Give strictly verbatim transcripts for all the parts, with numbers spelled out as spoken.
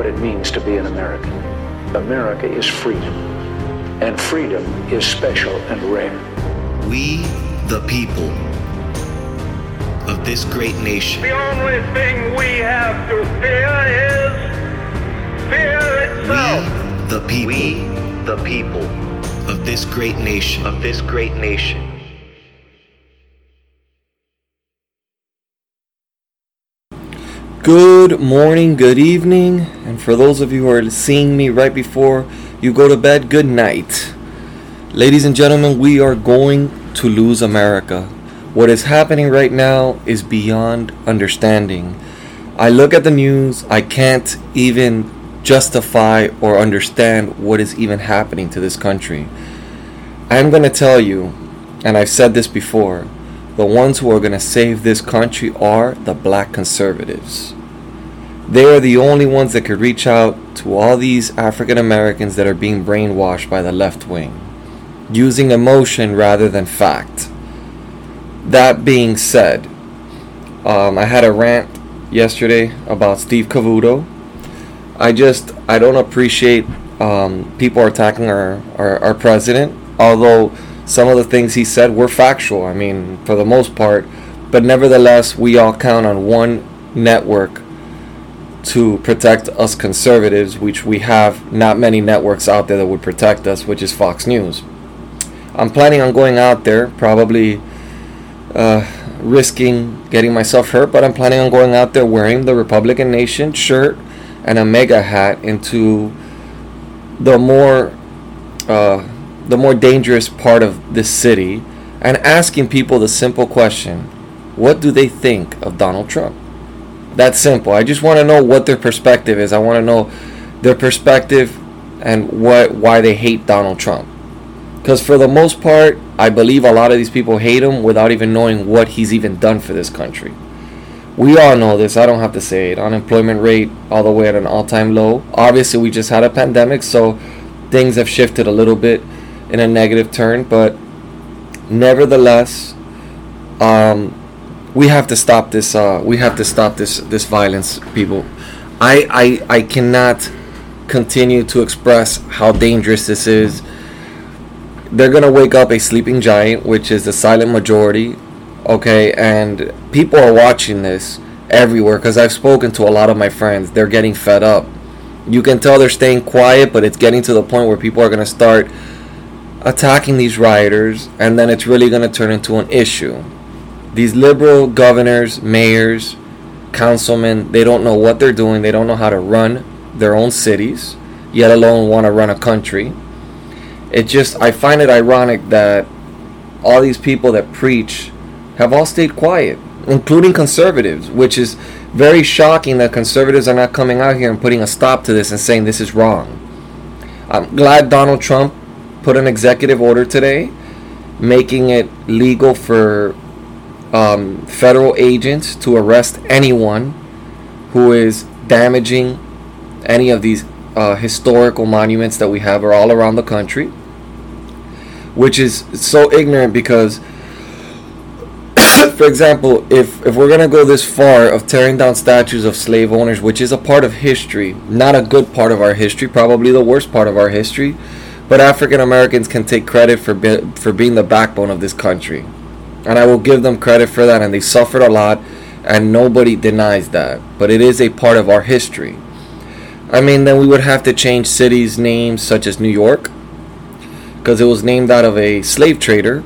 what it means to be an American. America is freedom, and freedom is special and rare. We, the people of this great nation. The only thing we have to fear is fear itself. We, the people, we, the people of this great nation, of this great nation. Good morning, good evening, and for those of you who are seeing me right before you go to bed, good night. Ladies and gentlemen, we are going to lose America. What is happening right now is beyond understanding. I look at the news, I can't even justify or understand what is even happening to this country. I'm going to tell you, and I've said this before, the ones who are going to save this country are the black conservatives. They are the only ones that could reach out to all these African Americans that are being brainwashed by the left wing, using emotion rather than fact. That being said, um, I had a rant yesterday about Steve Cavuto. I just, I don't appreciate um, people attacking our, our, our president, although some of the things he said were factual, I mean, for the most part. But nevertheless, we all count on one network to protect us conservatives, which we have not many networks out there that would protect us, which is Fox News. I'm planning on going out there, probably uh, risking getting myself hurt, but I'm planning on going out there wearing the Republican Nation shirt and a mega hat into the more... Uh, the more dangerous part of this city, and asking people the simple question, what do they think of Donald Trump? That's simple. I just want to know what their perspective is. I want to know their perspective and what why they hate Donald Trump. Because for the most part, I believe a lot of these people hate him without even knowing what he's even done for this country. We all know this. I don't have to say it. Unemployment rate all the way at an all-time low. Obviously, we just had a pandemic, so things have shifted a little bit in a negative turn, but nevertheless, um, we have to stop this. Uh, we have to stop this this violence, people. I, I I cannot continue to express how dangerous this is. They're gonna wake up a sleeping giant, which is the silent majority. Okay, and people are watching this everywhere because I've spoken to a lot of my friends. They're getting fed up. You can tell they're staying quiet, but it's getting to the point where people are gonna start attacking these rioters, and then it's really going to turn into an issue. These liberal governors, mayors, councilmen, they don't know what they're doing. They don't know how to run their own cities, yet alone want to run a country. It just, I find it ironic that all these people that preach have all stayed quiet, including conservatives, which is very shocking that conservatives are not coming out here and putting a stop to this and saying this is wrong. I'm glad Donald Trump put an executive order today making it legal for um, federal agents to arrest anyone who is damaging any of these uh, historical monuments that we have are all around the country, which is so ignorant because, for example, if, if we're going to go this far of tearing down statues of slave owners, which is a part of history, not a good part of our history, probably the worst part of our history, but African Americans can take credit for be- for being the backbone of this country. And I will give them credit for that. And they suffered a lot. And nobody denies that. But it is a part of our history. I mean, then we would have to change cities' names such as New York, because it was named out of a slave trader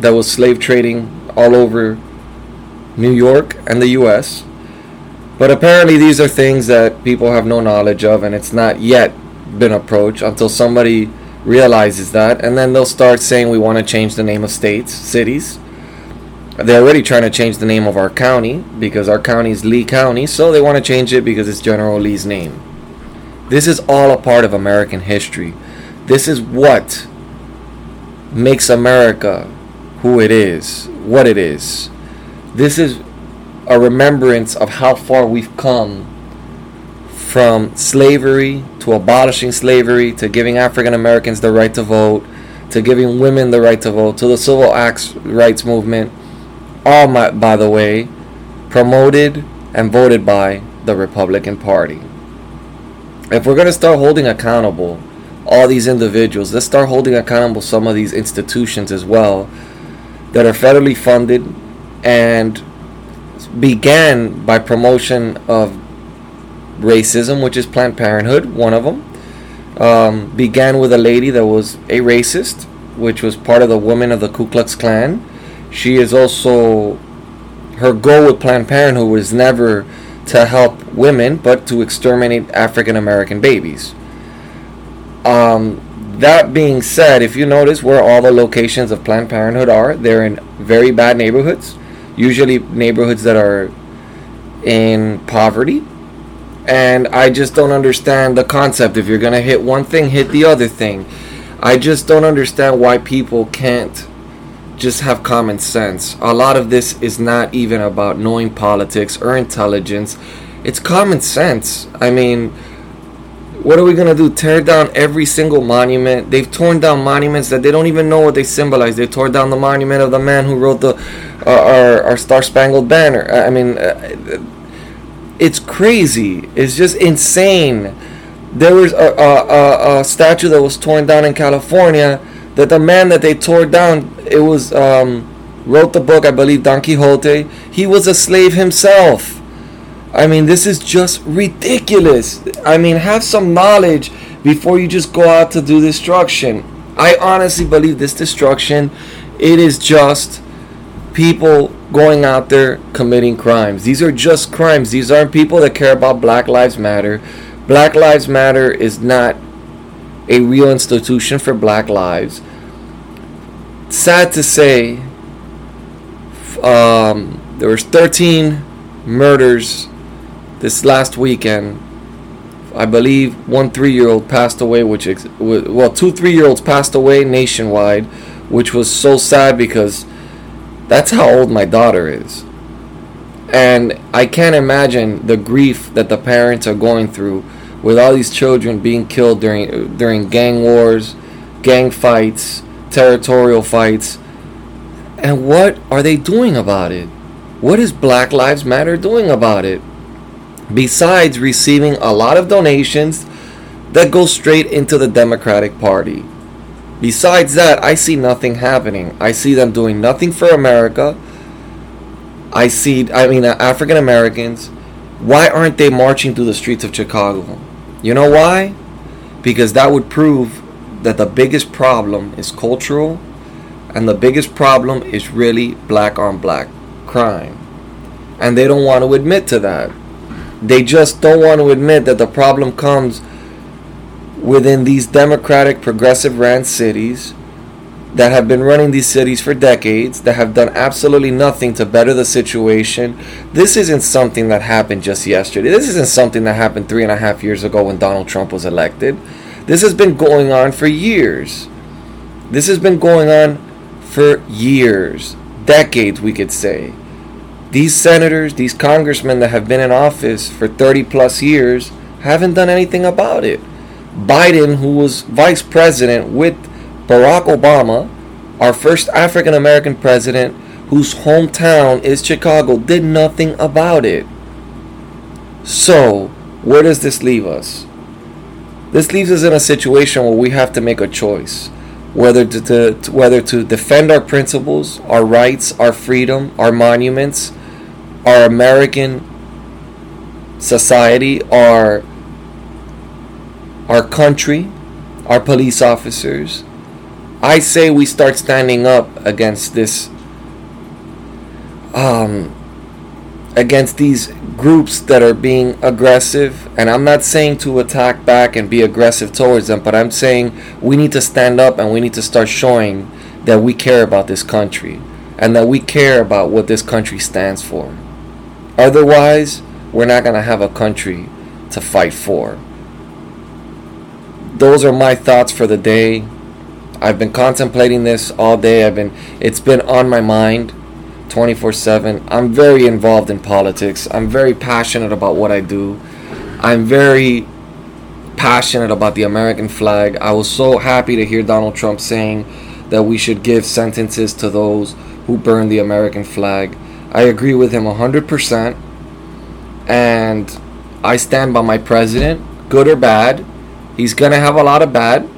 that was slave trading all over New York and the U S. But apparently these are things that people have no knowledge of. And it's not yet been approached until somebody realizes that, and then they'll start saying we want to change the name of states, cities. They're already trying to change the name of our county because our county is Lee County, so they want to change it because it's General Lee's name. This is all a part of American history. This is what makes America who it is, what it is. This is a remembrance of how far we've come from slavery, to abolishing slavery, to giving African Americans the right to vote, to giving women the right to vote, to the civil rights movement, all, my, by the way, promoted and voted by the Republican Party. if we're going to start holding accountable all these individuals, let's start holding accountable some of these institutions as well that are federally funded and began by promotion of racism, which is Planned Parenthood, one of them. Um, began with a lady that was a racist, which was part of the Women of the Ku Klux Klan. She is also, her goal with Planned Parenthood was never to help women, but to exterminate African American babies. Um, that being said, if you notice where all the locations of Planned Parenthood are, they're in very bad neighborhoods, usually neighborhoods that are in poverty. And I just don't understand the concept. If you're going to hit one thing, hit the other thing. I just don't understand why people can't just have common sense. A lot of this is not even about knowing politics or intelligence. It's common sense. I mean, what are we going to do? Tear down every single monument? They've torn down monuments that they don't even know what they symbolize. They tore down the monument of the man who wrote the uh, our, our Star Spangled Banner. I mean... Uh, It's crazy. It's just insane. There was a, a, a, a statue that was torn down in California that the man that they tore down, it was, um, wrote the book, I believe, Don Quixote. He was a slave himself. I mean, this is just ridiculous. I mean, have some knowledge before you just go out to do destruction. I honestly believe this destruction, it is just people going out there committing crimes. These are just crimes. These aren't people that care about Black Lives Matter. Black Lives Matter is not a real institution for black lives. Sad to say, um, there was thirteen murders this last weekend. I believe one three-year-old passed away, which ex- well, two three-year-olds passed away nationwide, which was so sad because that's how old my daughter is. And I can't imagine the grief that the parents are going through with all these children being killed during during gang wars, gang fights, territorial fights. And what are they doing about it? What is Black Lives Matter doing about it? Besides receiving a lot of donations that go straight into the Democratic Party. Besides that, I see nothing happening. I see them doing nothing for America. I see, I mean, African Americans. Why aren't they marching through the streets of Chicago? You know why? Because that would prove that the biggest problem is cultural, and the biggest problem is really black on black crime. And they don't want to admit to that. They just don't want to admit that the problem comes within these democratic, progressive-ran cities that have been running these cities for decades, that have done absolutely nothing to better the situation. This isn't something that happened just yesterday. This isn't something that happened three and a half years ago when Donald Trump was elected. This has been going on for years. This has been going on for years, decades, we could say. These senators, these congressmen that have been in office for thirty-plus years haven't done anything about it. Biden, who was vice president with Barack Obama, our first African American president whose hometown is Chicago, did nothing about it. So, where does this leave us? This leaves us in a situation where we have to make a choice, whether to, to, to whether to defend our principles, our rights, our freedom, our monuments, our American society, our our country, our police officers. I say we start standing up against this, um, against these groups that are being aggressive. And I'm not saying to attack back and be aggressive towards them, but I'm saying we need to stand up and we need to start showing that we care about this country and that we care about what this country stands for. Otherwise, we're not going to have a country to fight for. Those are my thoughts for the day. I've been contemplating this all day. I've been it's been on my mind twenty-four seven. I'm very involved in politics. I'm very passionate about what I do. I'm very passionate about the American flag. I was so happy to hear Donald Trump saying that we should give sentences to those who burn the American flag. I agree with him one hundred percent, and I stand by my president. good or bad. He's going to have a lot of bad.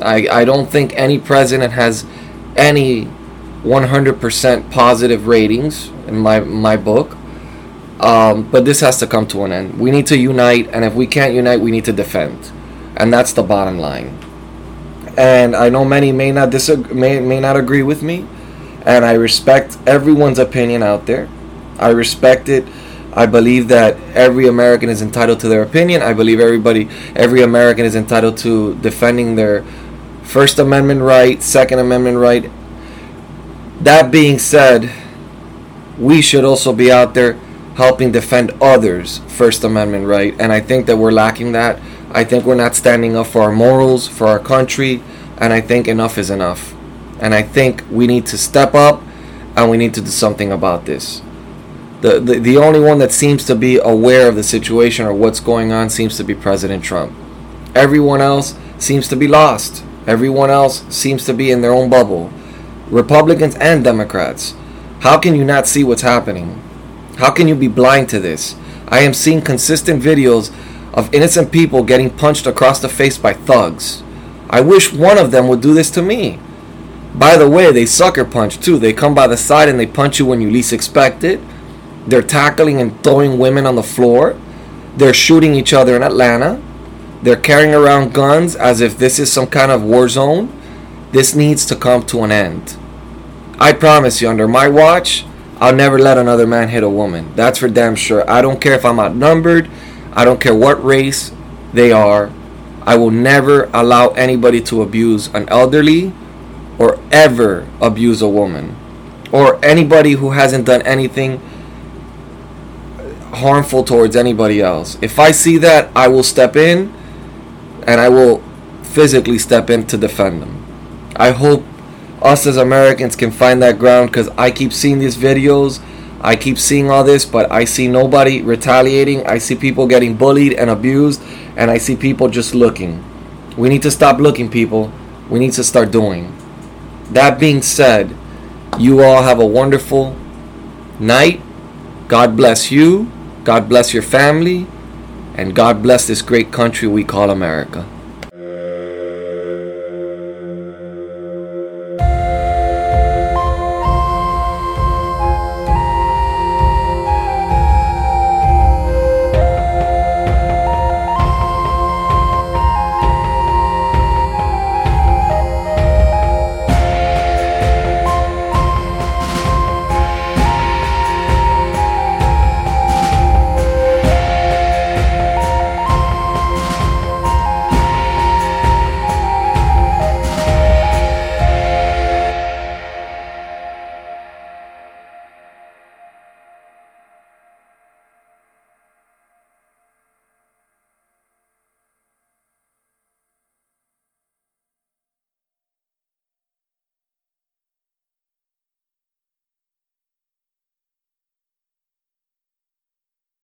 I, I don't think any president has any one hundred percent positive ratings in my, my book. Um, but this has to come to an end. We need to unite, and if we can't unite, we need to defend. And that's the bottom line. And I know many may not disagree, may, may not agree with me, and I respect everyone's opinion out there. I respect it. I believe that every American is entitled to their opinion. I believe everybody, every American is entitled to defending their First Amendment right, Second Amendment right. That being said, we should also be out there helping defend others' First Amendment right, and I think that we're lacking that. I think we're not standing up for our morals, for our country, and I think enough is enough. And I think we need to step up, and we need to do something about this. The, the the only one that seems to be aware of the situation or what's going on seems to be President Trump. Everyone else seems to be lost. Everyone else seems to be in their own bubble. Republicans and Democrats. How can you not see what's happening? How can you be blind to this? I am seeing consistent videos of innocent people getting punched across the face by thugs. I wish one of them would do this to me. By the way, they sucker punch too. They come by the side and they punch you when you least expect it. They're tackling and throwing women on the floor. They're shooting each other in Atlanta. They're carrying around guns as if this is some kind of war zone. This needs to come to an end. I promise you, under my watch, I'll never let another man hit a woman. That's for damn sure. I don't care if I'm outnumbered. I don't care what race they are. I will never allow anybody to abuse an elderly or ever abuse a woman or anybody who hasn't done anything harmful towards anybody else. If I see that, I will step in, and I will physically step in to defend them. I hope us as Americans can find that ground, because I keep seeing these videos. I keep seeing all this, but I see nobody retaliating. I see people getting bullied and abused, and I see people just looking. We need to stop looking, people. We need to start doing. That being said, you all have a wonderful night. God bless you. God bless your family. And God bless this great country we call America.